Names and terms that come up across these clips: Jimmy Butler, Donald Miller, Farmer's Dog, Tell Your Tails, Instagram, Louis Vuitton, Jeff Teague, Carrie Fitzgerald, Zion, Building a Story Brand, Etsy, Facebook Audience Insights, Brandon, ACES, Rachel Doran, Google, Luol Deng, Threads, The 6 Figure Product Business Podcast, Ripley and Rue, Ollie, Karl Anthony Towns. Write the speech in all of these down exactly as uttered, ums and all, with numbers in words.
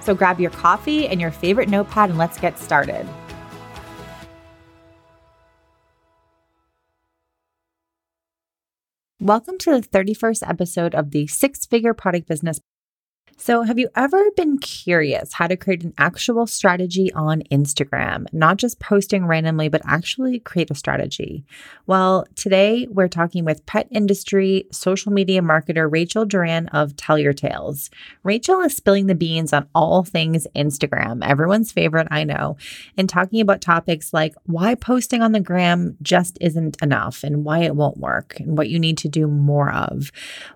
So grab your coffee and your favorite notepad and let's get started. Welcome to the thirty-first episode of the Six Figure Product Business. So have you ever been curious how to create an actual strategy on Instagram? Not just posting randomly, but actually create a strategy. Well, today we're talking with pet industry social media marketer Rachel Doran of Tell Your Tails. Rachel is spilling the beans on all things Instagram, everyone's favorite, I know, and talking about topics like why posting on the gram just isn't enough and why it won't work and what you need to do more of,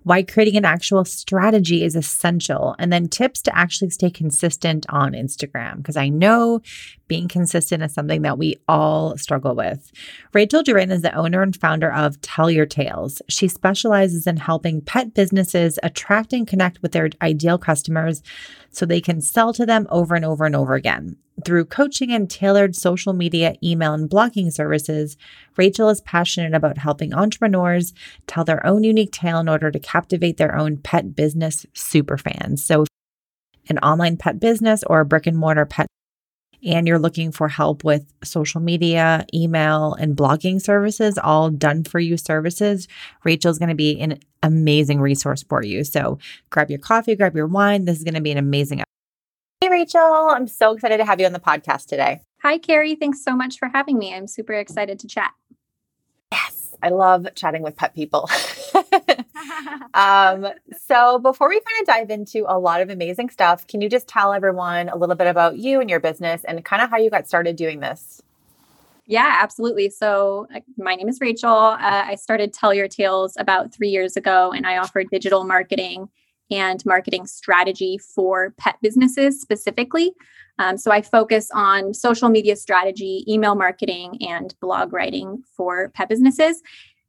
why creating an actual strategy is essential, and then tips to actually stay consistent on Instagram, because I know being consistent is something that we all struggle with. Rachel Doran is the owner and founder of Tell Your Tails. She specializes in helping pet businesses attract and connect with their ideal customers so they can sell to them over and over and over again. Through coaching and tailored social media, email, and blogging services, Rachel is passionate about helping entrepreneurs tell their own unique tale in order to captivate their own pet business superfans. So if an online pet business or a brick and mortar pet and you're looking for help with social media, email, and blogging services, all done for you services, Rachel's going to be an amazing resource for you. So grab your coffee, grab your wine. This is going to be an amazing episode. Hey, Rachel. I'm so excited to have you on the podcast today. Hi, Carrie. Thanks so much for having me. I'm super excited to chat. Yes. I love chatting with pet people. um, so before we kind of dive into a lot of amazing stuff, can you just tell everyone a little bit about you and your business and kind of how you got started doing this? Yeah, absolutely. So uh, my name is Rachel. Uh, I started Tell Your Tails about three years ago, and I offer digital marketing and marketing strategy for pet businesses specifically. Um, so I focus on social media strategy, email marketing, and blog writing for pet businesses.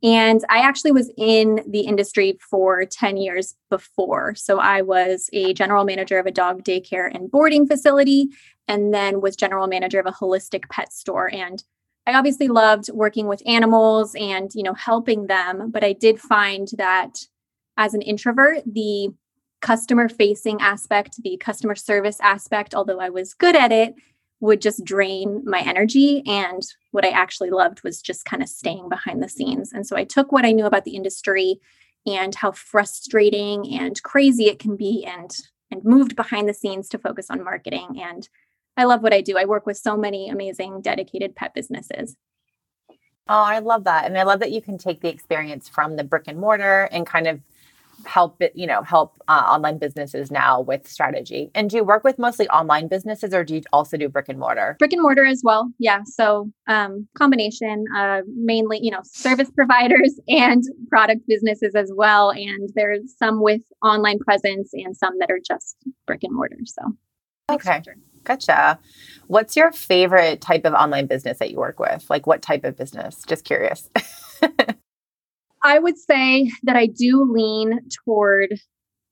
And I actually was in the industry for ten years before. So I was a general manager of a dog daycare and boarding facility, and then was general manager of a holistic pet store. And I obviously loved working with animals and, you know, helping them. But I did find that as an introvert, the customer-facing aspect, the customer service aspect, although I was good at it, would just drain my energy. And what I actually loved was just kind of staying behind the scenes. And so I took what I knew about the industry and how frustrating and crazy it can be and, and moved behind the scenes to focus on marketing. And I love what I do. I work with so many amazing, dedicated pet businesses. Oh, I love that. And I love that you can take the experience from the brick and mortar and kind of help it, you know, help uh, online businesses now with strategy. And do you work with mostly online businesses, or do you also do brick and mortar? Brick and mortar as well. Yeah. So um, combination, uh, mainly, you know, service providers and product businesses as well. And there's some with online presence and some that are just brick and mortar. So. Okay. Gotcha. What's your favorite type of online business that you work with? Like what type of business? Just curious. I would say that I do lean toward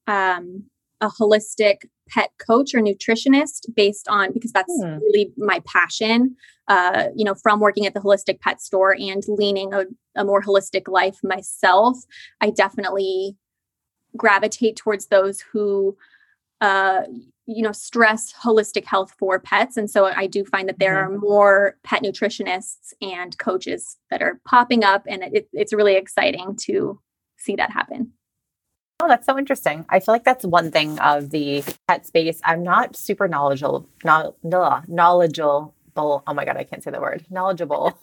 um, a holistic pet coach or nutritionist based on, because that's hmm. really my passion, uh, you know, from working at the holistic pet store and leaning a, a more holistic life myself. I definitely gravitate towards those who, uh, you know, stress holistic health for pets. And so I do find that there mm-hmm. are more pet nutritionists and coaches that are popping up, and it, it's really exciting to see that happen. Oh, that's so interesting. I feel like that's one thing of the pet space I'm not super knowledgeable, no, no, knowledgeable, oh my God, I can't say that word, knowledgeable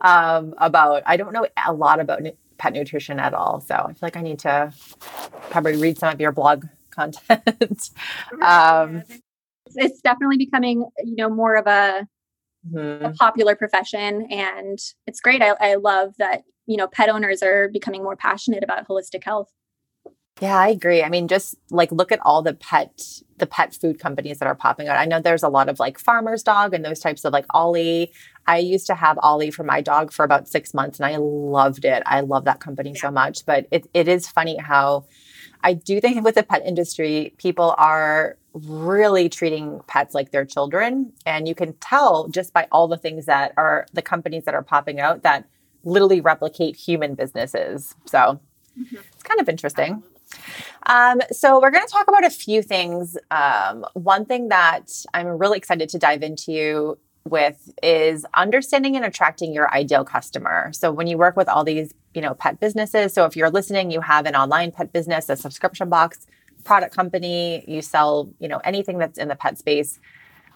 um, about, I don't know a lot about pet nutrition at all. So I feel like I need to probably read some of your blog content. um, it's, it's definitely becoming, you know, more of a, mm-hmm. a popular profession, and it's great. I, I love that, you know, pet owners are becoming more passionate about holistic health. Yeah, I agree. I mean, just like look at all the pet, the pet food companies that are popping out. I know there's a lot of like Farmer's Dog and those types of like Ollie. I used to have Ollie for my dog for about six months and I loved it. I love that company yeah. so much, but it it is funny how I do think with the pet industry, people are really treating pets like their children. And you can tell just by all the things that are the companies that are popping out that literally replicate human businesses. So mm-hmm. it's kind of interesting. Um, so we're going to talk about a few things. Um, one thing that I'm really excited to dive into with is understanding and attracting your ideal customer. So when you work with all these, you know, pet businesses, so if you're listening, you have an online pet business, a subscription box, product company, you sell, you know, anything that's in the pet space.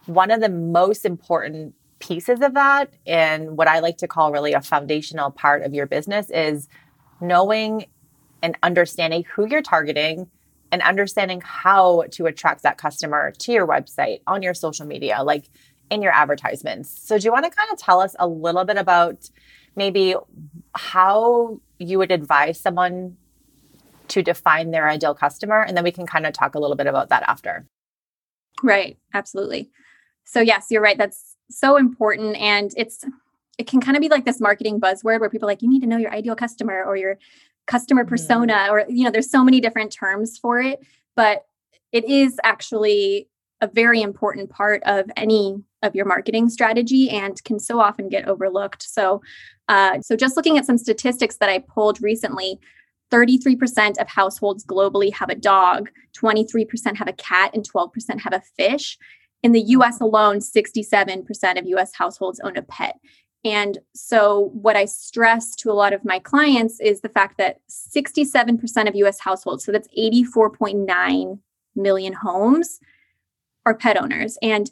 One of the most important pieces of that, and what I like to call really a foundational part of your business, is knowing and understanding who you're targeting and understanding how to attract that customer to your website, on your social media, like in your advertisements. So do you want to kind of tell us a little bit about maybe how you would advise someone to define their ideal customer? And then we can kind of talk a little bit about that after. Right. Absolutely. So yes, you're right. That's so important. And it's, it can kind of be like this marketing buzzword where people are like, you need to know your ideal customer or your customer persona, mm-hmm. or, you know, there's so many different terms for it, but it is actually a very important part of any of your marketing strategy and can so often get overlooked. So, uh, so just looking at some statistics that I pulled recently, thirty-three percent of households globally have a dog, twenty-three percent have a cat, and twelve percent have a fish. In the U S alone, sixty-seven percent of U S households own a pet. And so what I stress to a lot of my clients is the fact that sixty-seven percent of U S households, so that's eighty-four point nine million homes, are pet owners. And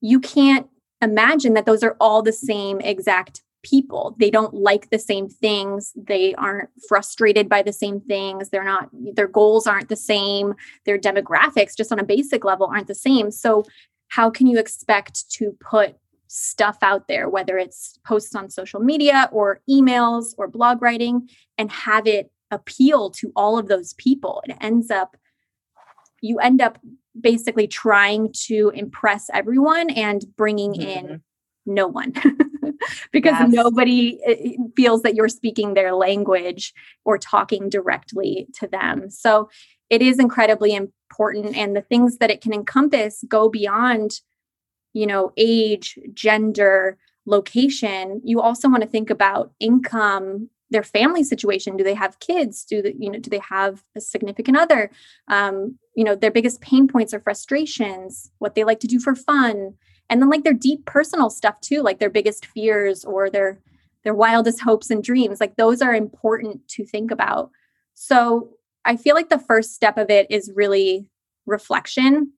you can't imagine that those are all the same exact people. They don't like the same things. They aren't frustrated by the same things. They're not, their goals aren't the same. Their demographics, just on a basic level, aren't the same. So how can you expect to put stuff out there, whether it's posts on social media or emails or blog writing, and have it appeal to all of those people? It ends up, you end up basically trying to impress everyone and bringing mm-hmm. in no one because yes. nobody feels that you're speaking their language or talking directly to them. So it is incredibly important. And the things that it can encompass go beyond, you know, age, gender, location. You also want to think about income, their family situation. Do they have kids? Do they, you know, do they have a significant other? Um, you know, their biggest pain points or frustrations, what they like to do for fun. And then like their deep personal stuff too, like their biggest fears or their, their wildest hopes and dreams. Like those are important to think about. So I feel like the first step of it is really reflection.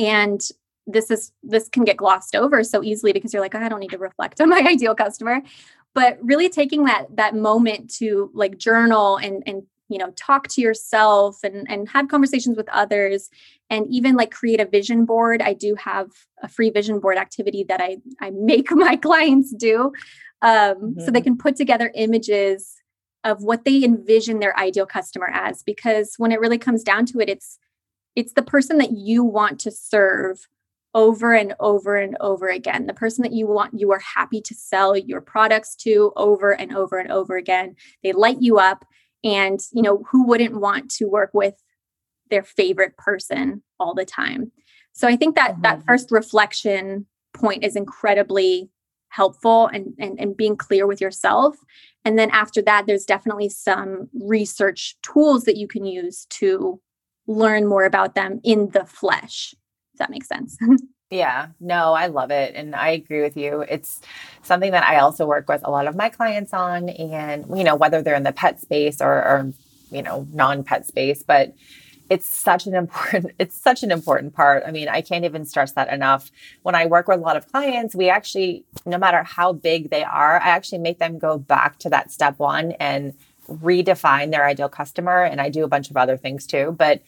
And this is, this can get glossed over so easily because you're like, oh, I don't need to reflect on my ideal customer, but really taking that, that moment to like journal and, and, you know, talk to yourself and, and have conversations with others and even like create a vision board. I do have a free vision board activity that I, I make my clients do. Um, mm-hmm. So they can put together images of what they envision their ideal customer as, because when it really comes down to it, it's, it's the person that you want to serve over and over and over again, the person that you want, you are happy to sell your products to over and over and over again. They light you up. And, you know, who wouldn't want to work with their favorite person all the time? So I think that mm-hmm. that first reflection point is incredibly helpful and, and, and being clear with yourself. And then after that, there's definitely some research tools that you can use to learn more about them in the flesh. If that makes sense. Yeah, no, I love it. And I agree with you. It's something that I also work with a lot of my clients on, and, you know, whether they're in the pet space or, or you know, non-pet space, but It's such an important, it's such an important part. I mean, I can't even stress that enough. When I work with a lot of clients, we actually, no matter how big they are, I actually make them go back to that step one and redefine their ideal customer. And I do a bunch of other things too. But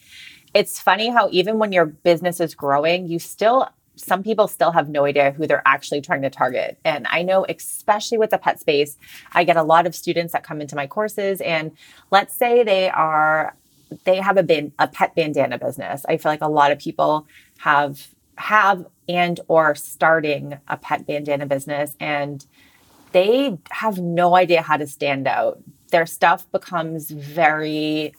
it's funny how even when your business is growing, you still, some people still have no idea who they're actually trying to target. And I know, especially with the pet space, I get a lot of students that come into my courses and let's say they are, they have a ban- a pet bandana business. I feel like a lot of people have have and or starting a pet bandana business and they have no idea how to stand out. Their stuff becomes very,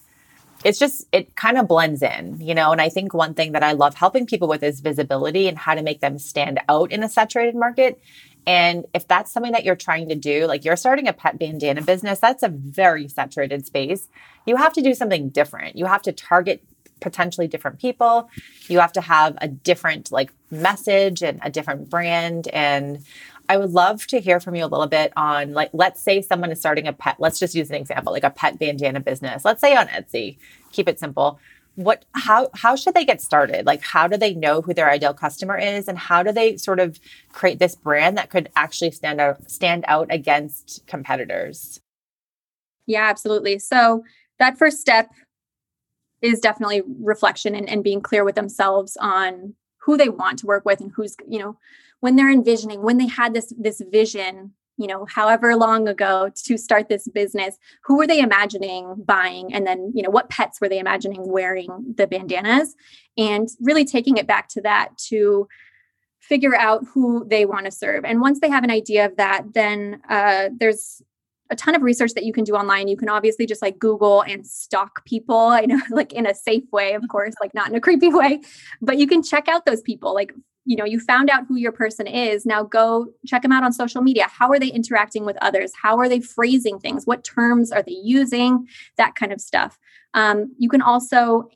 it's just, it kind of blends in, you know? And I think one thing that I love helping people with is visibility and how to make them stand out in a saturated market. And if that's something that you're trying to do, like you're starting a pet bandana business, that's a very saturated space. You have to do something different. You have to target potentially different people. You have to have a different like message and a different brand. And I would love to hear from you a little bit on like, let's say someone is starting a pet, let's just use an example, like a pet bandana business, let's say on Etsy, keep it simple. What, how, how should they get started? Like, how do they know who their ideal customer is and how do they sort of create this brand that could actually stand out, stand out against competitors? Yeah, absolutely. So that first step is definitely reflection and, and being clear with themselves on who they want to work with and who's, you know, when they're envisioning, when they had this, this vision, you know, however long ago to start this business, who were they imagining buying? And then, you know, what pets were they imagining wearing the bandanas? And really taking it back to that to figure out who they want to serve. And once they have an idea of that, then uh, there's a ton of research that you can do online. You can obviously just like Google and stalk people, I know, like in a safe way, of course, like not in a creepy way, but you can check out those people. Like, you know, you found out who your person is. Now go check them out on social media. How are they interacting with others? How are they phrasing things? What terms are they using? That kind of stuff. Um, you can also,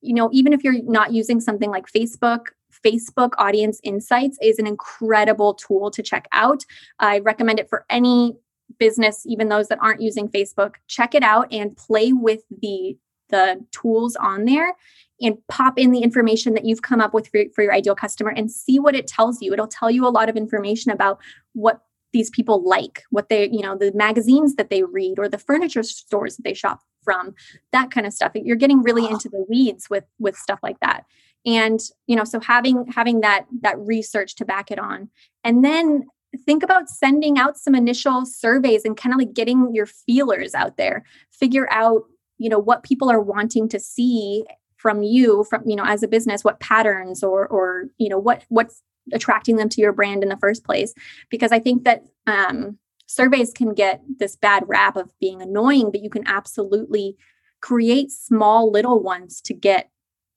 you know, even if you're not using something like Facebook, Facebook Audience Insights is an incredible tool to check out. I recommend it for any business, even those that aren't using Facebook. Check it out and play with the the tools on there and pop in the information that you've come up with for, for your ideal customer and see what it tells you. It'll tell you a lot of information about what these people like, what they, you know, the magazines that they read or the furniture stores that they shop from, that kind of stuff. You're getting really into the weeds with, with stuff like that. And, you know, so having, having that, that research to back it on. And then think about sending out some initial surveys and kind of like getting your feelers out there, figure out, you know, what people are wanting to see from you, from, you know, as a business, what patterns or, or, you know, what, what's attracting them to your brand in the first place. Because I think that um, surveys can get this bad rap of being annoying, but you can absolutely create small little ones to get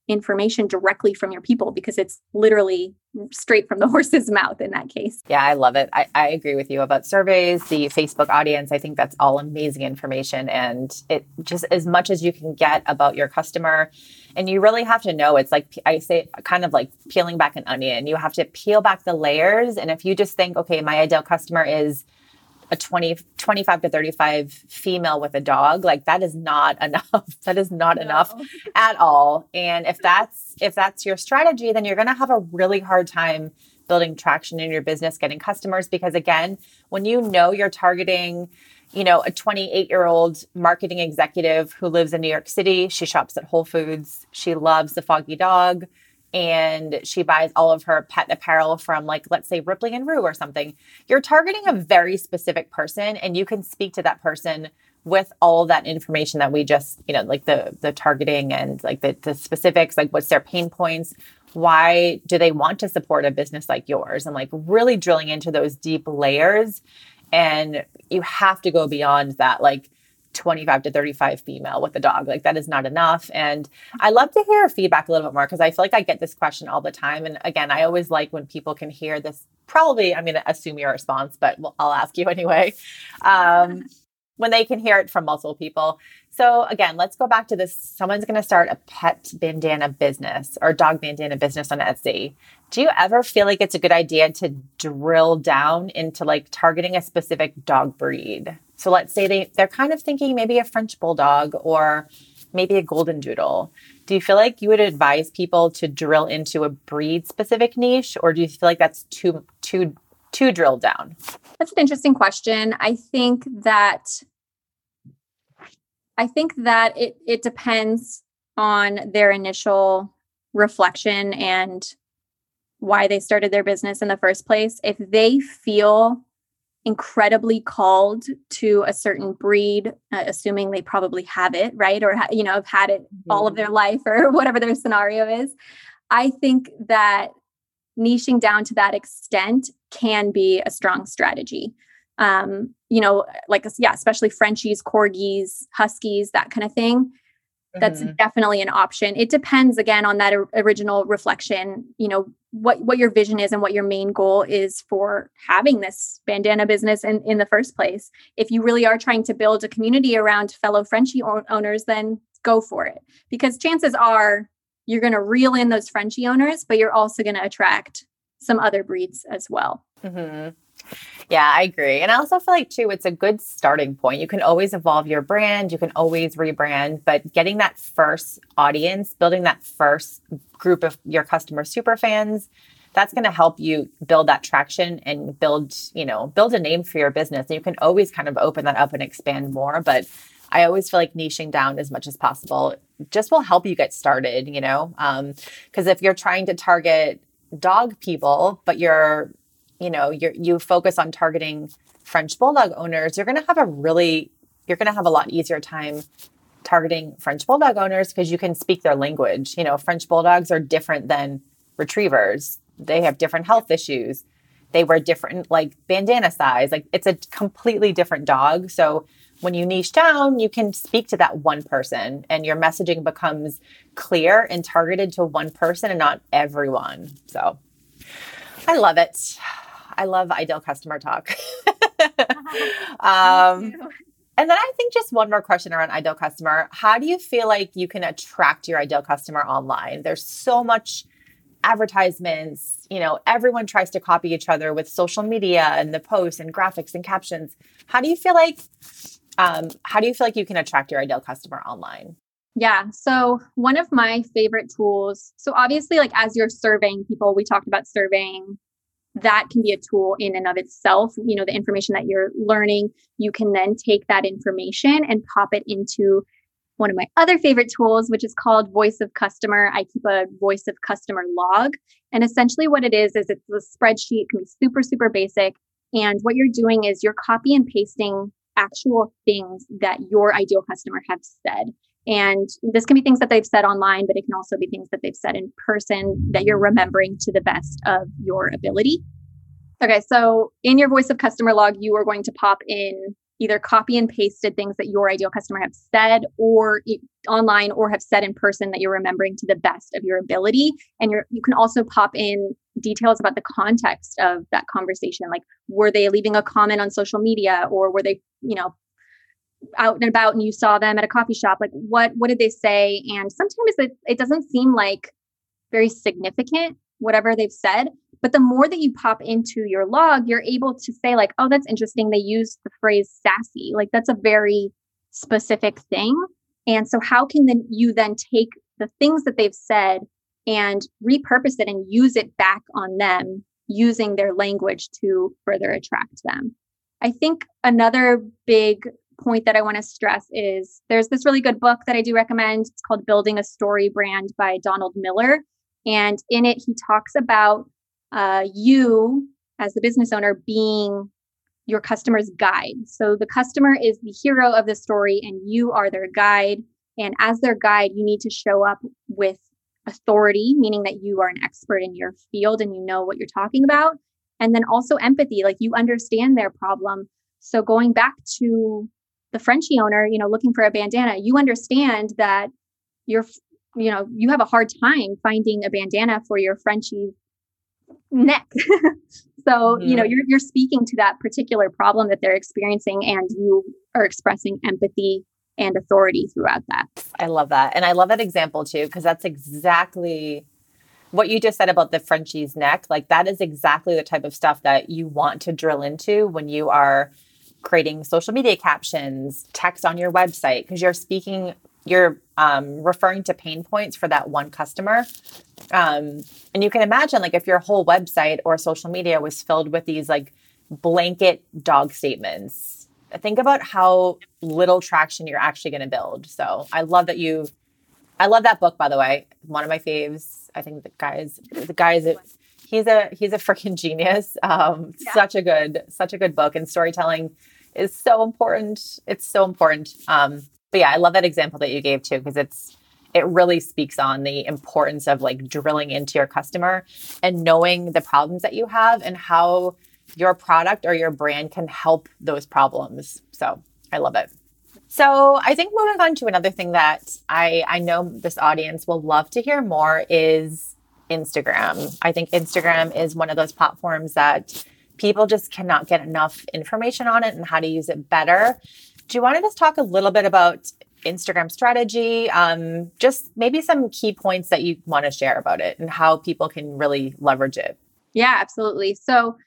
information directly from your people, because it's literally straight from the horse's mouth in that case. Yeah, I love it. I, I agree with you about surveys, the Facebook audience. I think that's all amazing information. And it just as much as you can get about your customer. And you really have to know, it's like, I say, kind of like peeling back an onion. You have to peel back the layers. And if you just think, okay, my ideal customer is a twenty, twenty-five to thirty-five female with a dog, like that is not enough. That is not no. enough at all. And if that's, if that's your strategy, then you're going to have a really hard time building traction in your business, getting customers. Because again, when you know you're targeting, you know, a twenty-eight year old marketing executive who lives in New York City, she shops at Whole Foods, she loves the Foggy Dog, and she buys all of her pet apparel from, like, let's say Ripley and Rue or something. You're targeting a very specific person, and you can speak to that person with all that information that we just, you know, like the the targeting and like the, the specifics, like what's their pain points, why do they want to support a business like yours, and like really drilling into those deep layers. And you have to go beyond that, like twenty-five to thirty-five female with a dog. Like that is not enough. And I love to hear feedback a little bit more, because I feel like I get this question all the time. And again, I always like when people can hear this. Probably, I'm going to assume your response, but we'll, I'll ask you anyway. Um, when they can hear it from multiple people. So again, let's go back to this. Someone's going to start a pet bandana business or dog bandana business on Etsy. Do you ever feel like it's a good idea to drill down into like targeting a specific dog breed? So let's say they, they're kind of thinking maybe a French bulldog or maybe a golden doodle. Do you feel like you would advise people to drill into a breed specific niche, or do you feel like that's too too too drilled down? That's an interesting question. I think that I think that it it depends on their initial reflection and why they started their business in the first place. If they feel incredibly called to a certain breed, uh, assuming they probably have it, right? Or, ha- you know, have had it mm-hmm. all of their life or whatever their scenario is. I think that niching down to that extent can be a strong strategy. Um, you know, like, yeah, especially Frenchies, Corgis, Huskies, that kind of thing. That's mm-hmm. definitely an option. It depends, again, on that or- original reflection, you know, what, what your vision is and what your main goal is for having this bandana business in, in the first place. If you really are trying to build a community around fellow Frenchie o- owners, then go for it. Because chances are you're going to reel in those Frenchie owners, but you're also going to attract some other breeds as well. Mm-hmm. Yeah, I agree. And I also feel like, too, it's a good starting point. You can always evolve your brand. You can always rebrand. But getting that first audience, building that first group of your customer super fans, that's going to help you build that traction and build, you know, build a name for your business. And you can always kind of open that up and expand more. But I always feel like niching down as much as possible just will help you get started, you know, um, because if you're trying to target dog people, but you're you know, you you focus on targeting French Bulldog owners, you're going to have a really, you're going to have a lot easier time targeting French Bulldog owners because you can speak their language. You know, French Bulldogs are different than retrievers. They have different health issues. They wear different, like, bandana size. Like, it's a completely different dog. So when you niche down, you can speak to that one person and your messaging becomes clear and targeted to one person and not everyone. So I love it. I love ideal customer talk. um, and then I think just one more question around ideal customer. How do you feel like you can attract your ideal customer online? There's so much advertisements, you know, everyone tries to copy each other with social media and the posts and graphics and captions. How do you feel like, um, how do you feel like you can attract your ideal customer online? Yeah. So one of my favorite tools, so obviously, like, as you're surveying people, we talked about surveying. That can be a tool in and of itself. You know, the information that you're learning, you can then take that information and pop it into one of my other favorite tools, which is called Voice of Customer. I keep a Voice of Customer log. And essentially what it is, is it's a spreadsheet. It can be super, super basic. And what you're doing is you're copy and pasting actual things that your ideal customer have said. And this can be things that they've said online, but it can also be things that they've said in person that you're remembering to the best of your ability. Okay, so in your Voice of Customer log, you are going to pop in either copy and pasted things that your ideal customer have said or e- online or have said in person that you're remembering to the best of your ability. And you're, you can also pop in details about the context of that conversation. Like, were they leaving a comment on social media, or were they, you know, out and about and you saw them at a coffee shop? Like, what, what did they say? And sometimes it, it doesn't seem like very significant, whatever they've said, but the more that you pop into your log, you're able to say, like, oh, that's interesting. They used the phrase sassy. Like, that's a very specific thing. And so how can then you then take the things that they've said and repurpose it and use it back on them using their language to further attract them? I think another big point that I want to stress is there's this really good book that I do recommend. It's called Building a Story Brand by Donald Miller. And in it, he talks about uh, you as the business owner being your customer's guide. So the customer is the hero of the story and you are their guide. And as their guide, you need to show up with authority, meaning that you are an expert in your field and you know what you're talking about. And then also empathy, like you understand their problem. So going back to the Frenchie owner, you know, looking for a bandana, you understand that you're, you know, you have a hard time finding a bandana for your Frenchie's neck. So, mm-hmm. you know, you're, you're speaking to that particular problem that they're experiencing and you are expressing empathy and authority throughout that. I love that. And I love that example too, because that's exactly what you just said about the Frenchie's neck. Like, that is exactly the type of stuff that you want to drill into when you are creating social media captions, text on your website, because you're speaking you're um, referring to pain points for that one customer. Um, and you can imagine, like, if your whole website or social media was filled with these like blanket dog statements, think about how little traction you're actually going to build. So I love that you, I love that book, by the way, one of my faves. I think the guys, the guys, it, he's a, he's a freaking genius. Um, yeah. Such a good, such a good book, and storytelling is so important. It's so important. Um, but yeah, I love that example that you gave too, because it's, it really speaks on the importance of like drilling into your customer and knowing the problems that you have and how your product or your brand can help those problems. So I love it. So I think moving on to another thing that I, I know this audience will love to hear more is Instagram. I think Instagram is one of those platforms that people just cannot get enough information on it and how to use it better. Do you want to just talk a little bit about Instagram strategy? Um, just maybe some key points that you want to share about it and how people can really leverage it. Yeah, absolutely. So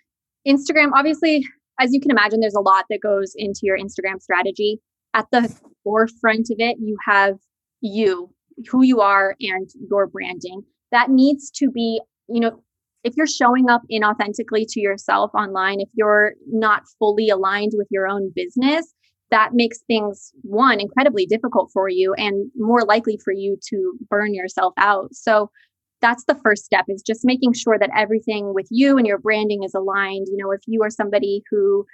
Instagram, obviously, as you can imagine, there's a lot that goes into your Instagram strategy. At the forefront of it, you have you, who you are, and your branding. That needs to be, you know, if you're showing up inauthentically to yourself online, if you're not fully aligned with your own business, that makes things, one, incredibly difficult for you and more likely for you to burn yourself out. So that's the first step, is just making sure that everything with you and your branding is aligned. You know, if you are somebody who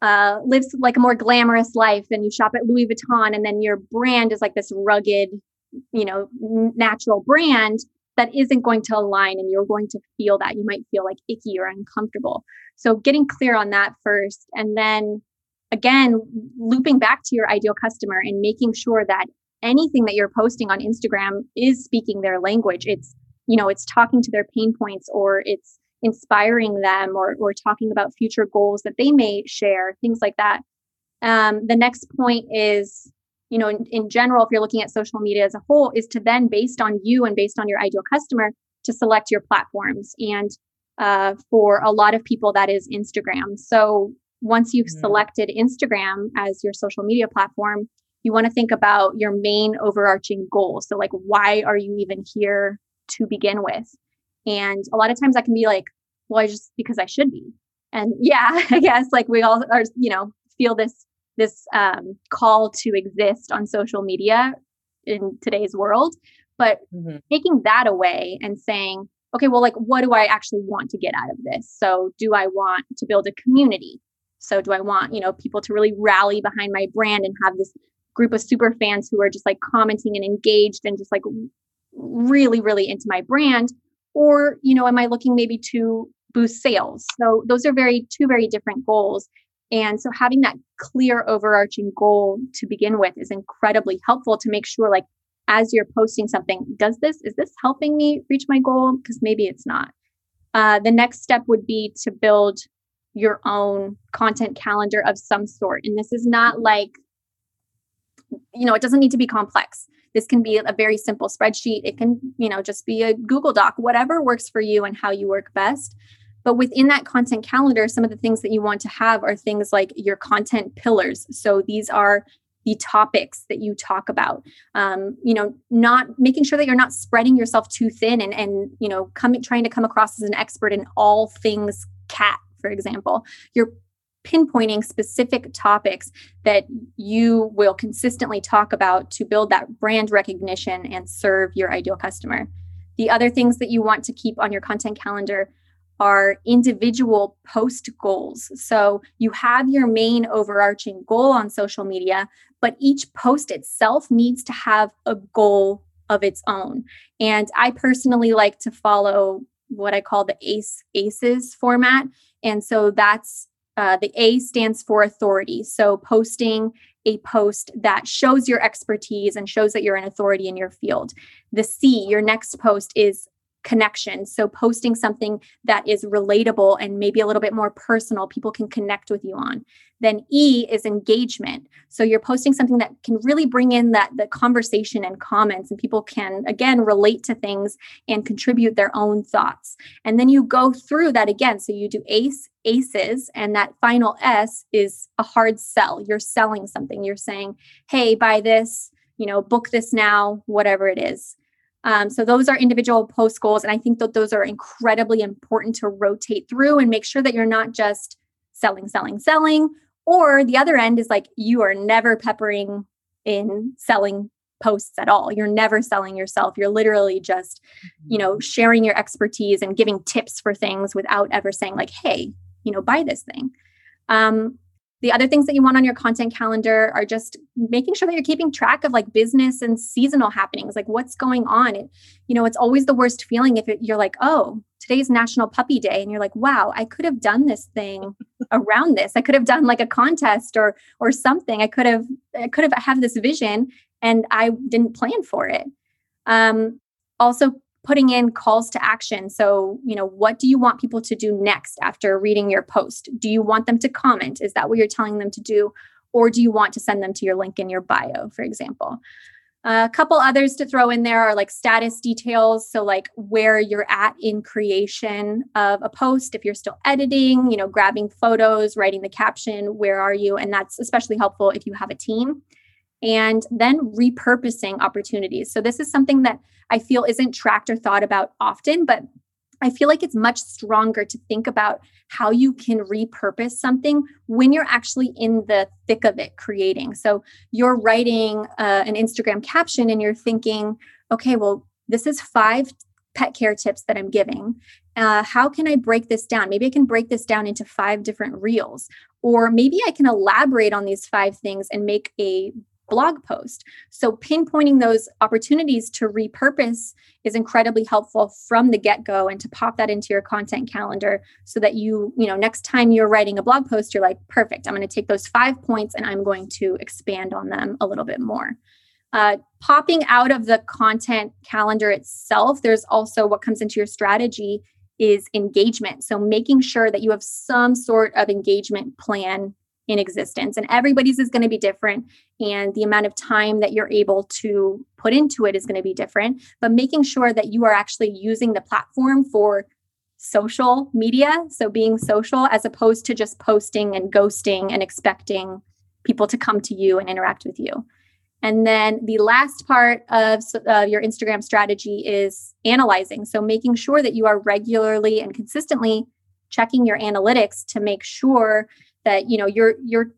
uh, lives like a more glamorous life and you shop at Louis Vuitton, and then your brand is like this rugged, you know, natural brand, that isn't going to align, and you're going to feel that. You might feel like icky or uncomfortable. So getting clear on that first. And then again, looping back to your ideal customer and making sure that anything that you're posting on Instagram is speaking their language. It's, you know, it's talking to their pain points, or it's inspiring them, or, or talking about future goals that they may share, things like that. Um, the next point is, you know, in, in general, if you're looking at social media as a whole, is to then, based on you and based on your ideal customer, to select your platforms. And uh, for a lot of people, that is Instagram. So once you've mm-hmm. selected Instagram as your social media platform, you want to think about your main overarching goal. So like, why are you even here to begin with? And a lot of times that can be like, well, I just, because I should be. And yeah, I guess like we all are, you know, feel this this um, call to exist on social media in today's world, but mm-hmm. taking that away and saying, okay, well, like, what do I actually want to get out of this? So do I want to build a community? So do I want, you know, people to really rally behind my brand and have this group of super fans who are just like commenting and engaged and just like really, really into my brand? Or, you know, am I looking maybe to boost sales? So those are very, two very different goals. And so having that clear overarching goal to begin with is incredibly helpful to make sure, like, as you're posting something, does this, is this helping me reach my goal? Because maybe it's not. Uh, the next step would be to build your own content calendar of some sort. And this is not like, you know, it doesn't need to be complex. This can be a very simple spreadsheet. It can, you know, just be a Google Doc, whatever works for you and how you work best. But within that content calendar, some of the things that you want to have are things like your content pillars. So these are the topics that you talk about, um, you know, not making sure that you're not spreading yourself too thin and, and you know, coming, trying to come across as an expert in all things cat, for example. You're pinpointing specific topics that you will consistently talk about to build that brand recognition and serve your ideal customer. The other things that you want to keep on your content calendar are individual post goals. So you have your main overarching goal on social media, but each post itself needs to have a goal of its own. And I personally like to follow what I call the ACE ACES format. And so that's uh, the A stands for authority. So posting a post that shows your expertise and shows that you're an authority in your field. The C, your next post, is connection. So posting something that is relatable and maybe a little bit more personal, people can connect with you on. Then E is engagement. So you're posting something that can really bring in that the conversation and comments, and people can, again, relate to things and contribute their own thoughts. And then you go through that again. So you do ACE, ACES, and that final S is a hard sell. You're selling something. You're saying, hey, buy this, you know, book this now, whatever it is. Um, so those are individual post goals. And I think that those are incredibly important to rotate through and make sure that you're not just selling, selling, selling. Or the other end is like, you are never peppering in selling posts at all. You're never selling yourself. You're literally just, you know, sharing your expertise and giving tips for things without ever saying like, hey, you know, buy this thing. Um, The other things that you want on your content calendar are just making sure that you're keeping track of like business and seasonal happenings, like what's going on. It, you know, it's always the worst feeling if it, you're like, oh, today's National Puppy Day. And you're like, wow, I could have done this thing around this. I could have done like a contest or, or something. I could have, I could have had this vision and I didn't plan for it. Um, also putting in calls to action. So, you know, what do you want people to do next after reading your post? Do you want them to comment? Is that what you're telling them to do? Or do you want to send them to your link in your bio, for example? Uh, a couple others to throw in there are like status details. So like where you're at in creation of a post, if you're still editing, you know, grabbing photos, writing the caption, where are you? And that's especially helpful if you have a team. And then repurposing opportunities. So this is something that I feel isn't tracked or thought about often, but I feel like it's much stronger to think about how you can repurpose something when you're actually in the thick of it creating. So you're writing uh, an Instagram caption and you're thinking, okay, well, this is five pet care tips that I'm giving. Uh, how can I break this down? Maybe I can break this down into five different reels, or maybe I can elaborate on these five things and make a blog post. So pinpointing those opportunities to repurpose is incredibly helpful from the get-go, and to pop that into your content calendar so that you, you know, next time you're writing a blog post, you're like, perfect, I'm going to take those five points and I'm going to expand on them a little bit more. Uh, popping out of the content calendar itself, there's also what comes into your strategy is engagement. So making sure that you have some sort of engagement plan in existence, and everybody's is going to be different. And the amount of time that you're able to put into it is going to be different, but making sure that you are actually using the platform for social media. So being social as opposed to just posting and ghosting and expecting people to come to you and interact with you. And then the last part of uh, your Instagram strategy is analyzing. So making sure that you are regularly and consistently checking your analytics to make sure that, you know, your, your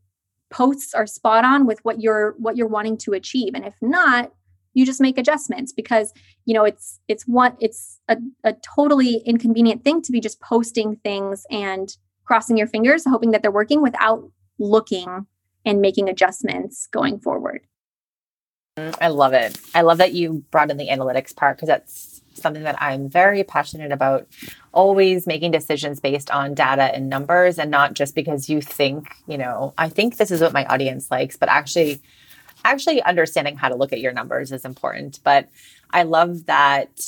posts are spot on with what you're, what you're wanting to achieve. And if not, you just make adjustments, because, you know, it's, it's one, it's a, a totally inconvenient thing to be just posting things and crossing your fingers, hoping that they're working without looking and making adjustments going forward. I love it. I love that you brought in the analytics part, because that's something that I'm very passionate about, always making decisions based on data and numbers, and not just because you think, you know, I think this is what my audience likes, but actually, actually understanding how to look at your numbers is important. But I love that.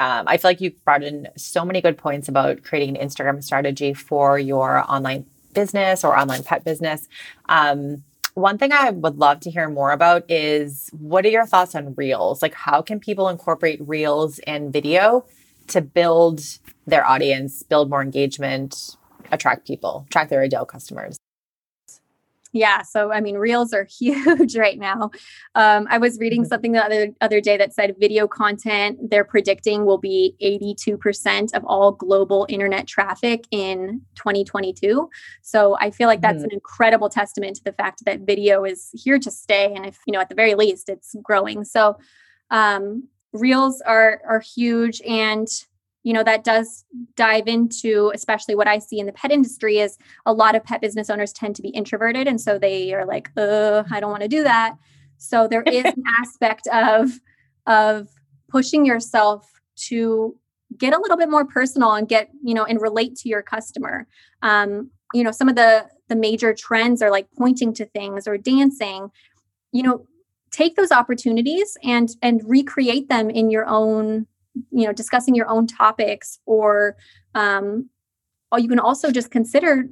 Um, I feel like you've brought in so many good points about creating an Instagram strategy for your online business or online pet business. Um, One thing I would love to hear more about is, what are your thoughts on Reels? Like, how can people incorporate Reels and video to build their audience, build more engagement, attract people, attract their ideal customers? Yeah. So, I mean, Reels are huge right now. Um, I was reading something the other, other day that said video content, they're predicting, will be eighty-two percent of all global internet traffic in twenty twenty-two. So I feel like that's mm. an incredible testament to the fact that video is here to stay. And if, you know, at the very least, it's growing. So um, Reels are are huge. And you know, that does dive into, especially what I see in the pet industry, is a lot of pet business owners tend to be introverted. And so they are like, oh, I don't want to do that. So there is an aspect of, of pushing yourself to get a little bit more personal and get, you know, and relate to your customer. Um, you know, some of the, the major trends are like pointing to things or dancing, you know, take those opportunities and, and recreate them in your own, you know, discussing your own topics, or, um, or you can also just consider,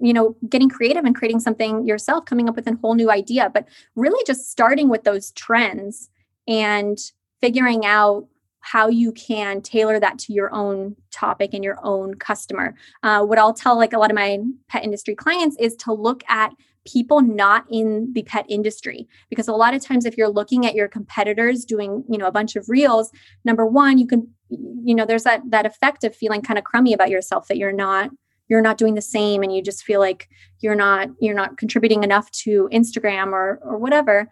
you know, getting creative and creating something yourself, coming up with a whole new idea, but really just starting with those trends and figuring out how you can tailor that to your own topic and your own customer. Uh, what I'll tell like a lot of my pet industry clients is to look at people not in the pet industry. Because a lot of times if you're looking at your competitors doing, you know, a bunch of reels, number one, you can, you know, there's that, that effect of feeling kind of crummy about yourself, that you're not, you're not doing the same. And you just feel like you're not, you're not contributing enough to Instagram or, or whatever.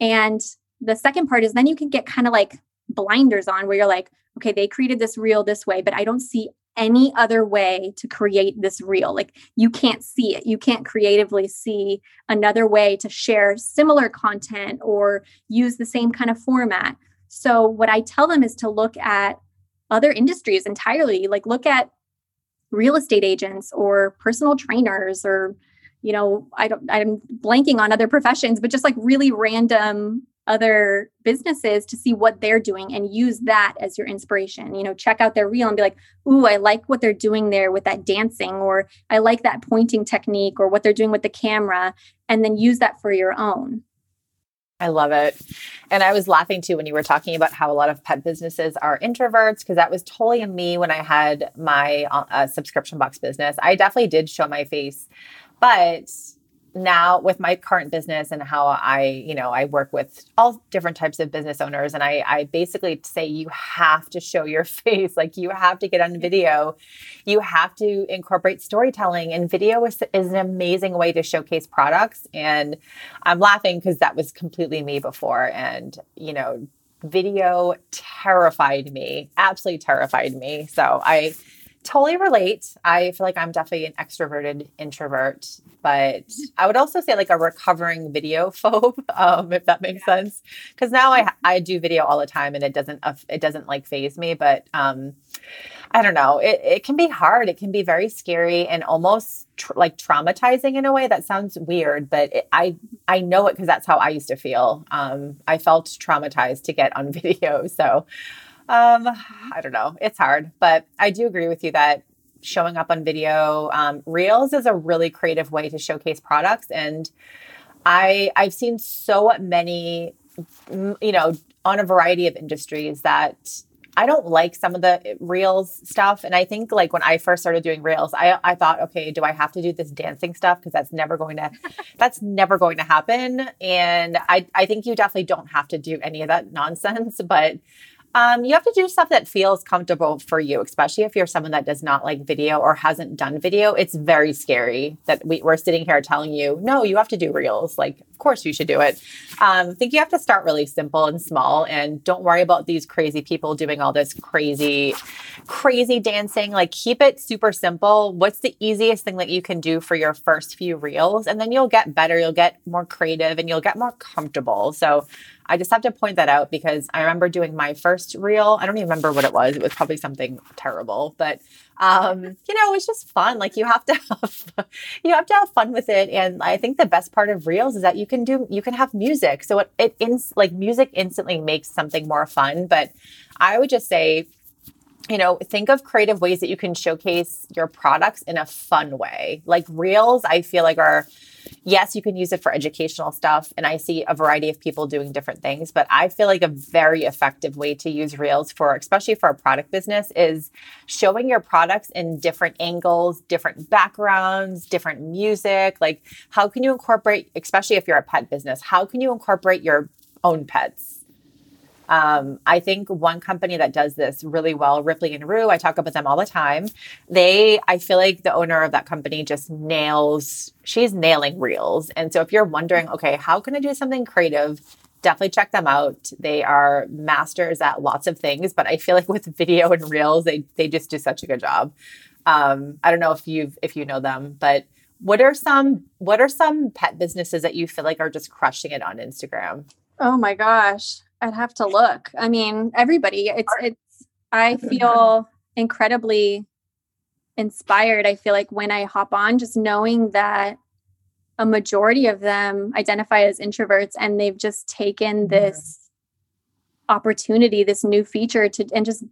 And the second part is then you can get kind of like blinders on, where you're like, okay, they created this reel this way, but I don't see any other way to create this reel. Like you can't see it. You can't creatively see another way to share similar content or use the same kind of format. So what I tell them is to look at other industries entirely, like look at real estate agents or personal trainers, or, you know, I don't, I'm blanking on other professions, but just like really random other businesses to see what they're doing and use that as your inspiration. You know, check out their reel and be like, ooh, I like what they're doing there with that dancing, or I like that pointing technique, or what they're doing with the camera, and then use that for your own. I love it. And I was laughing too when you were talking about how a lot of pet businesses are introverts, because that was totally me when I had my uh, subscription box business. I definitely did show my face, but now with my current business and how I, you know, I work with all different types of business owners, and I, I basically say you have to show your face, like you have to get on video, you have to incorporate storytelling, and video is, is an amazing way to showcase products. And I'm laughing because that was completely me before, and you know, video terrified me, absolutely terrified me. So I totally relate. I feel like I'm definitely an extroverted introvert, but I would also say like a recovering video phobe, um, if that makes yeah. sense. Because now I I do video all the time, and it doesn't uh, it doesn't like faze me. But um, I don't know. It it can be hard. It can be very scary and almost tr- like traumatizing in a way. That sounds weird, but it, I I know it because that's how I used to feel. Um, I felt traumatized to get on video, so. Um, I don't know. It's hard, but I do agree with you that showing up on video, um, reels is a really creative way to showcase products. And I, I've seen so many, you know, on a variety of industries that I don't like some of the reels stuff. And I think like when I first started doing reels, I, I thought, okay, do I have to do this dancing stuff? Cause that's never going to, that's never going to happen. And I, I think you definitely don't have to do any of that nonsense, but Um, you have to do stuff that feels comfortable for you, especially if you're someone that does not like video or hasn't done video. It's very scary that we, we're sitting here telling you, no, you have to do reels. Like, of course you should do it. Um, I think you have to start really simple and small, and don't worry about these crazy people doing all this crazy, crazy dancing. Like, keep it super simple. What's the easiest thing that you can do for your first few reels? And then you'll get better. You'll get more creative and you'll get more comfortable. So I just have to point that out, because I remember doing my first reel. I don't even remember what it was. It was probably something terrible, but um, you know, it's just fun. Like you have to have, you have to have fun with it. And I think the best part of reels is that you can do, you can have music. So it, it in, like music instantly makes something more fun. But I would just say, you know, think of creative ways that you can showcase your products in a fun way. Like reels, I feel like are, yes, you can use it for educational stuff. And I see a variety of people doing different things, but I feel like a very effective way to use reels for, especially for a product business, is showing your products in different angles, different backgrounds, different music. Like how can you incorporate, especially if you're a pet business, how can you incorporate your own pets? Um, I think one company that does this really well, Ripley and Rue, I talk about them all the time. They, I feel like the owner of that company just nails, she's nailing reels. And so if you're wondering, okay, how can I do something creative? Definitely check them out. They are masters at lots of things, but I feel like with video and reels, they, they just do such a good job. Um, I don't know if you've, if you know them, but what are some, what are some pet businesses that you feel like are just crushing it on Instagram? Oh my gosh. I'd have to look. I mean, everybody, it's, it's, I feel incredibly inspired. I feel like when I hop on, just knowing that a majority of them identify as introverts, and they've just taken this opportunity, this new feature to, and just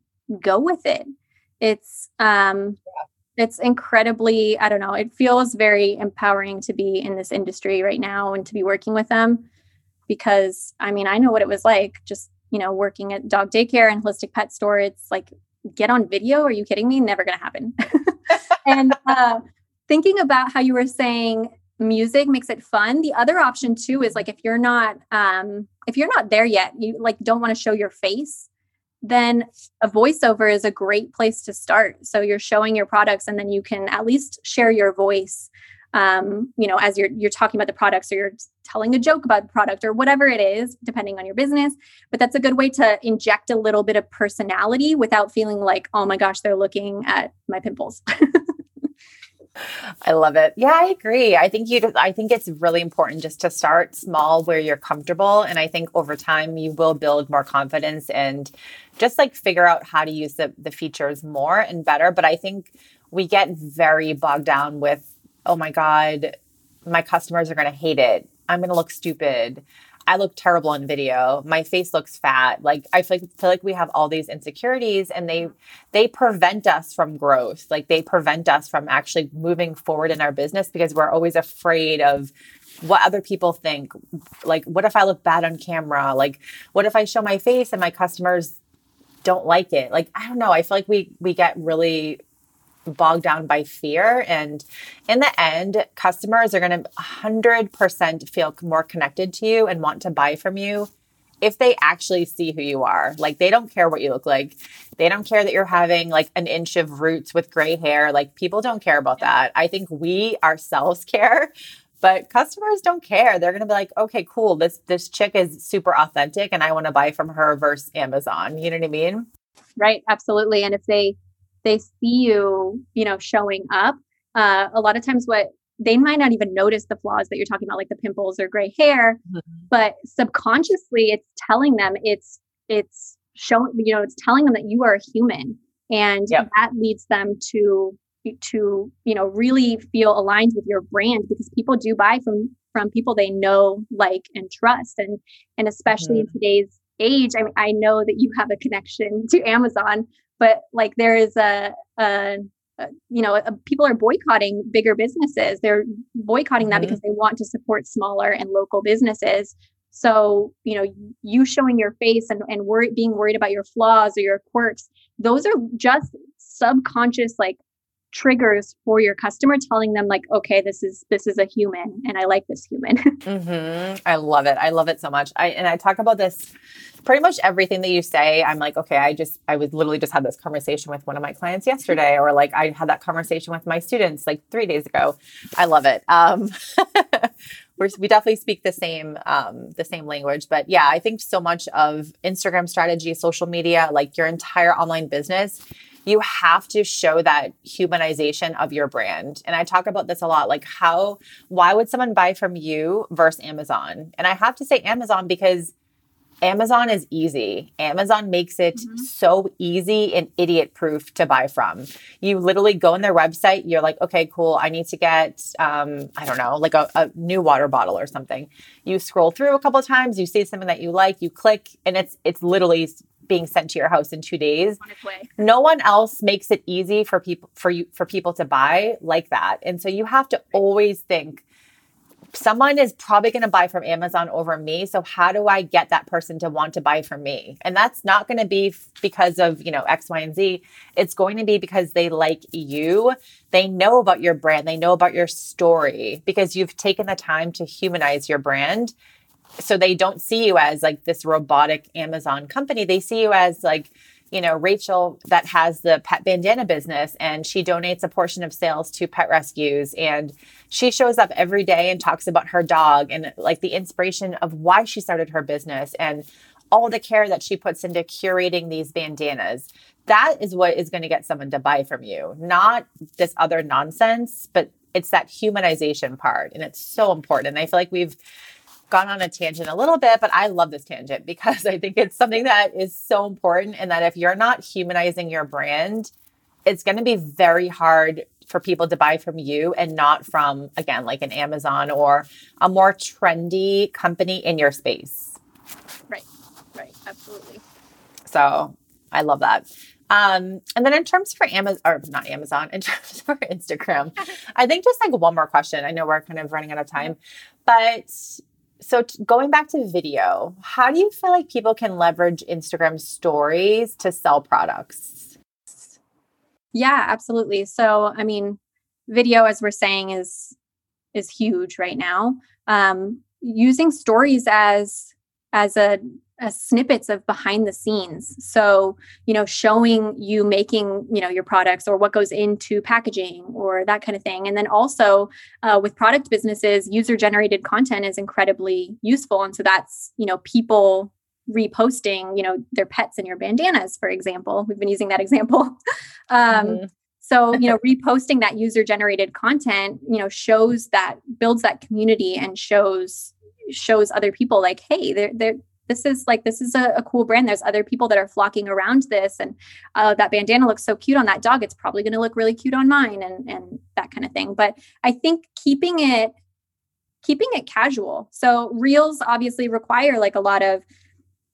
go with it. It's, um, it's incredibly, I don't know, it feels very empowering to be in this industry right now and to be working with them. Because I mean, I know what it was like just, you know, working at dog daycare and holistic pet store. It's like, get on video. Are you kidding me? Never going to happen. And uh, thinking about how you were saying music makes it fun. The other option too is like, if you're not, um, if you're not there yet, you like don't want to show your face, then a voiceover is a great place to start. So you're showing your products and then you can at least share your voice, um, you know, as you're, you're talking about the products, or you're telling a joke about the product or whatever it is, depending on your business. But that's a good way to inject a little bit of personality without feeling like, oh my gosh, they're looking at my pimples. I love it. Yeah, I agree. I think you, I think it's really important just to start small where you're comfortable. And I think over time you will build more confidence and just like figure out how to use the, the features more and better. But I think we get very bogged down with, oh my God, my customers are going to hate it. I'm going to look stupid. I look terrible on video. My face looks fat. Like I feel, feel like we have all these insecurities, and they they prevent us from growth. Like they prevent us from actually moving forward in our business because we're always afraid of what other people think. Like, what if I look bad on camera? Like, what if I show my face and my customers don't like it? Like, I don't know. I feel like we we get really bogged down by fear. And in the end, customers are going to one hundred percent feel more connected to you and want to buy from you if they actually see who you are. Like they don't care what you look like. They don't care that you're having like an inch of roots with gray hair. Like people don't care about that. I think we ourselves care, but customers don't care. They're going to be like, okay, cool. This, this chick is super authentic and I want to buy from her versus Amazon. You know what I mean? Right. Absolutely. And if they they see you, you know, showing up. Uh, a lot of times what they might not even notice the flaws that you're talking about, like the pimples or gray hair, mm-hmm. but subconsciously it's telling them it's, it's showing, you know, it's telling them that you are a human, and yep. that leads them to, to, you know, really feel aligned with your brand, because people do buy from, from people they know, like, and trust. And, and especially mm-hmm. in today's age, I mean, I know that you have a connection to Amazon, but like there is a, a, a you know, a, people are boycotting bigger businesses. They're boycotting mm-hmm. that because they want to support smaller and local businesses. So, you know, you showing your face and, and worry, being worried about your flaws or your quirks, those are just subconscious like triggers for your customer telling them like, okay, this is, this is a human and I like this human. mm-hmm. I love it. I love it so much. I, and I talk about this pretty much everything that you say. I'm like, okay, I just, I was literally just had this conversation with one of my clients yesterday, or like I had that conversation with my students like three days ago. I love it. Um, we're, we definitely speak the same, um, the same language, but yeah, I think so much of Instagram strategy, social media, like your entire online business, you have to show that humanization of your brand. And I talk about this a lot, like how, why would someone buy from you versus Amazon? And I have to say Amazon because Amazon is easy. Amazon makes it mm-hmm. so easy and idiot-proof to buy from. You literally go on their website. You're like, okay, cool. I need to get, um, I don't know, like a, a new water bottle or something. You scroll through a couple of times. You see something that you like. You click, and it's it's literally being sent to your house in two days. No one else makes it easy for people for you for people to buy like that. And so you have to always think, someone is probably going to buy from Amazon over me. So how do I get that person to want to buy from me? And that's not going to be f- because of, you know, X, Y, and Z. It's going to be because they like you. They know about your brand. They know about your story because you've taken the time to humanize your brand. So they don't see you as like this robotic Amazon company. They see you as like, you know, Rachel that has the pet bandana business and she donates a portion of sales to pet rescues. And she shows up every day and talks about her dog and like the inspiration of why she started her business and all the care that she puts into curating these bandanas. That is what is going to get someone to buy from you, not this other nonsense, but it's that humanization part. And it's so important. And I feel like we've gone on a tangent a little bit, but I love this tangent because I think it's something that is so important, and that if you're not humanizing your brand, it's going to be very hard for people to buy from you and not from, again, like an Amazon or a more trendy company in your space. Right, right. Absolutely. So I love that. Um, and then in terms for Amazon, or not Amazon, in terms for Instagram, I think just like one more question. I know we're kind of running out of time, but so t- going back to video, how do you feel like people can leverage Instagram stories to sell products? Yeah, absolutely. So, I mean, video, as we're saying, is is huge right now. Um, using stories as, as a, as snippets of behind the scenes. So, you know, showing you making, you know, your products or what goes into packaging or that kind of thing. And then also uh, with product businesses, user generated content is incredibly useful. And so that's, you know, people reposting, you know, their pets in your bandanas, for example. We've been using that example. um, mm-hmm. So, you know, reposting that user generated content, you know, shows that, builds that community and shows, shows other people like, hey, they're, they're, This is like, this is a, a cool brand. There's other people that are flocking around this, and uh, that bandana looks so cute on that dog. It's probably going to look really cute on mine, and and that kind of thing. But I think keeping it, keeping it casual. So reels obviously require like a lot of,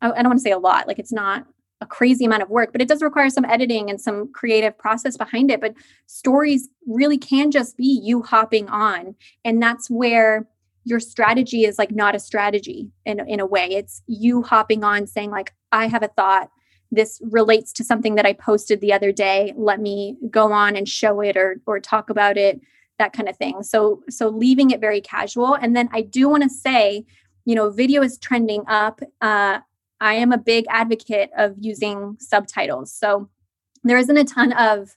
I don't want to say a lot, like it's not a crazy amount of work, but it does require some editing and some creative process behind it. But stories really can just be you hopping on. And that's where your strategy is like not a strategy in, in a way. It's you hopping on saying like, I have a thought. This relates to something that I posted the other day. Let me go on and show it or or talk about it, that kind of thing. So, so leaving it very casual. And then I do want to say, you know, video is trending up. Uh, I am a big advocate of using subtitles. So there isn't a ton of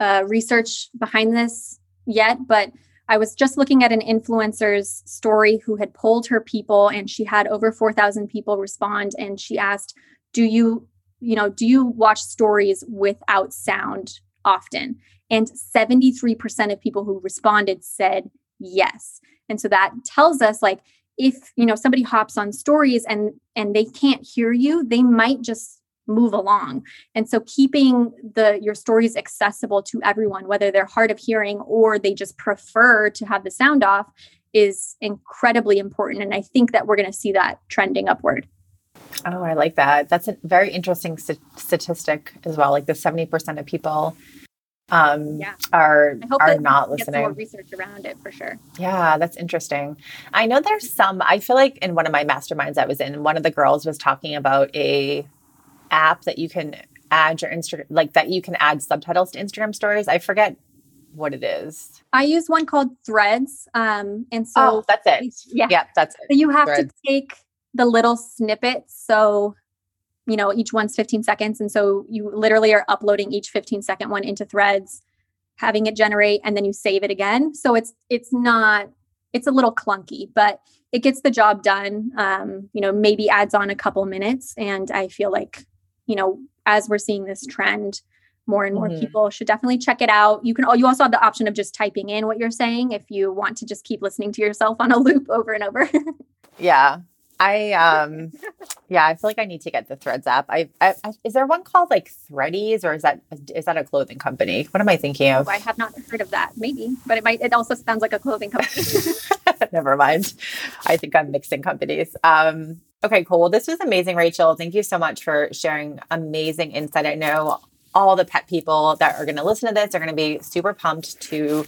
uh, research behind this yet, but I was just looking at an influencer's story who had polled her people, and she had over four thousand people respond. And she asked, do you, you know, do you watch stories without sound often? And seventy-three percent of people who responded said yes. And so that tells us like, if, you know, somebody hops on stories and, and they can't hear you, they might just move along. And so keeping the your stories accessible to everyone, whether they're hard of hearing or they just prefer to have the sound off, is incredibly important. And I think that we're going to see that trending upward. Oh, I like that. That's a very interesting st- statistic as well. Like the seventy percent of people um, yeah. are, I hope are that not gets listening. More research around it for sure. Yeah, that's interesting. I know there's some, I feel like in one of my masterminds I was in, one of the girls was talking about a app that you can add your Instagram, like that you can add subtitles to Instagram stories. I forget what it is. I use one called Threads. Um, and so oh, that's it. Yeah, yep, that's it. So you have Threads. To take the little snippets. So, you know, each one's fifteen seconds. And so you literally are uploading each fifteen second one into Threads, having it generate, and then you save it again. So it's, it's not, it's a little clunky, but it gets the job done. Um, you know, maybe adds on a couple minutes. And I feel like, you know, as we're seeing this trend, more and more mm-hmm. people should definitely check it out. You can, you also have the option of just typing in what you're saying if you want to just keep listening to yourself on a loop over and over. yeah. I, um, yeah, I feel like I need to get the Threads app. I, I, I, is there one called like Threadies, or is that, is that a clothing company? What am I thinking of? Oh, I have not heard of that. Maybe, but it might, it also sounds like a clothing company. Never mind. I think I'm mixing companies. Um, Okay, cool. Well, this was amazing, Rachel. Thank you so much for sharing amazing insight. I know all the pet people that are going to listen to this are going to be super pumped to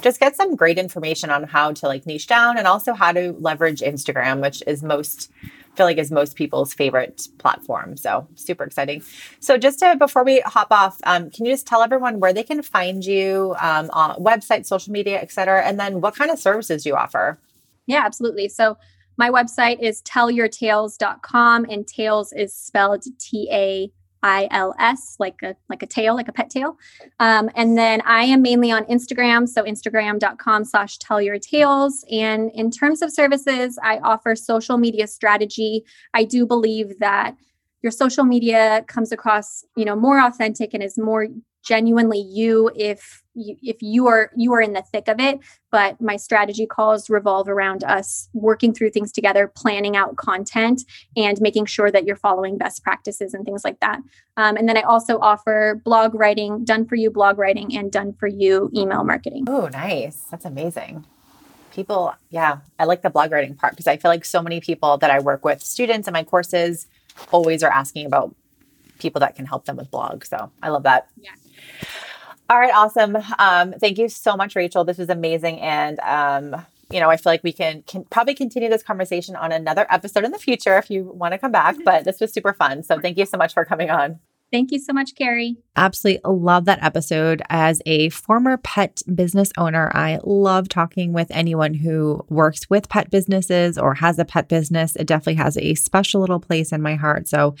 just get some great information on how to like niche down and also how to leverage Instagram, which is most, I feel like is most people's favorite platform. So super exciting. So just to, before we hop off, um, can you just tell everyone where they can find you um, on website, social media, et cetera, and then what kind of services you offer? Yeah, absolutely. So my website is tell your tails dot com, and tails is spelled T A I L S, like a like a tail, like a pet tail. Um, and then I am mainly on Instagram, so instagram dot com slash tell your tails. And in terms of services, I offer social media strategy. I do believe that your social media comes across, you know, more authentic and is more genuinely you if you, if you are you are in the thick of it. But my strategy calls revolve around us working through things together, planning out content, and making sure that you're following best practices and things like that. Um, and then I also offer blog writing, done for you blog writing, and done for you email marketing. Oh, nice! That's amazing. People, yeah, I like the blog writing part because I feel like so many people that I work with, students in my courses, always are asking about people that can help them with blogs. So I love that. Yeah. All right. Awesome. Um, thank you so much, Rachel. This was amazing. And, um, you know, I feel like we can, can probably continue this conversation on another episode in the future if you want to come back, but this was super fun. So thank you so much for coming on. Thank you so much, Carrie. Absolutely love that episode. As a former pet business owner, I love talking with anyone who works with pet businesses or has a pet business. It definitely has a special little place in my heart. So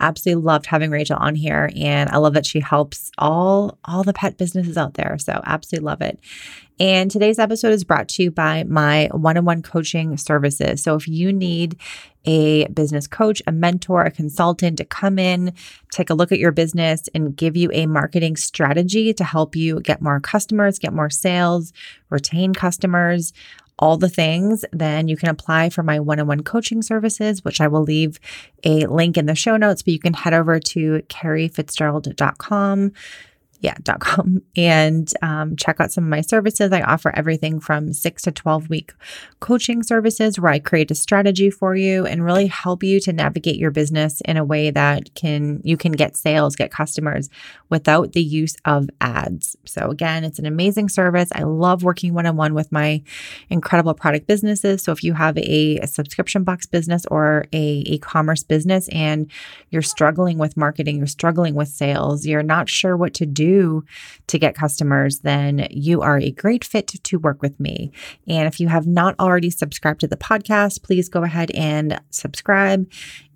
absolutely loved having Rachel on here. And I love that she helps all, all the pet businesses out there. So absolutely love it. And today's episode is brought to you by my one-on-one coaching services. So if you need a business coach, a mentor, a consultant to come in, take a look at your business and give you a marketing strategy to help you get more customers, get more sales, retain customers, all the things, then you can apply for my one-on-one coaching services, which I will leave a link in the show notes, but you can head over to carrie fitzgerald dot com. Yeah, dot com. And um, check out some of my services. I offer everything from six to twelve week coaching services where I create a strategy for you and really help you to navigate your business in a way that can you can get sales, get customers without the use of ads. So again, it's an amazing service. I love working one-on-one with my incredible product businesses. So if you have a, a subscription box business or a e-commerce business and you're struggling with marketing, you're struggling with sales, you're not sure what to do to get customers, then you are a great fit to, to work with me. And if you have not already subscribed to the podcast, please go ahead and subscribe.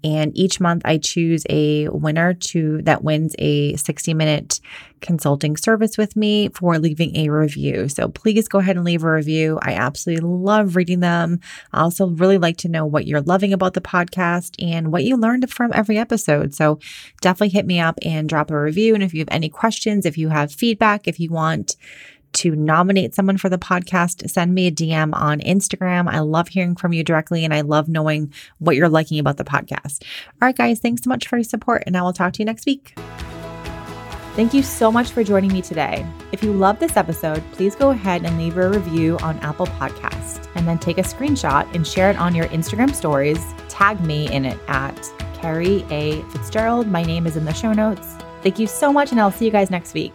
And each month I choose a winner to that wins a sixty minute consulting service with me for leaving a review. So please go ahead and leave a review. I absolutely love reading them. I also really like to know what you're loving about the podcast and what you learned from every episode. So definitely hit me up and drop a review. And if you have any questions, if you have feedback, if you want to nominate someone for the podcast, send me a D M on Instagram. I love hearing from you directly and I love knowing what you're liking about the podcast. All right, guys, thanks so much for your support and I will talk to you next week. Thank you so much for joining me today. If you love this episode, please go ahead and leave a review on Apple Podcasts and then take a screenshot and share it on your Instagram stories. Tag me in it at Carrie A. Fitzgerald. My name is in the show notes. Thank you so much and I'll see you guys next week.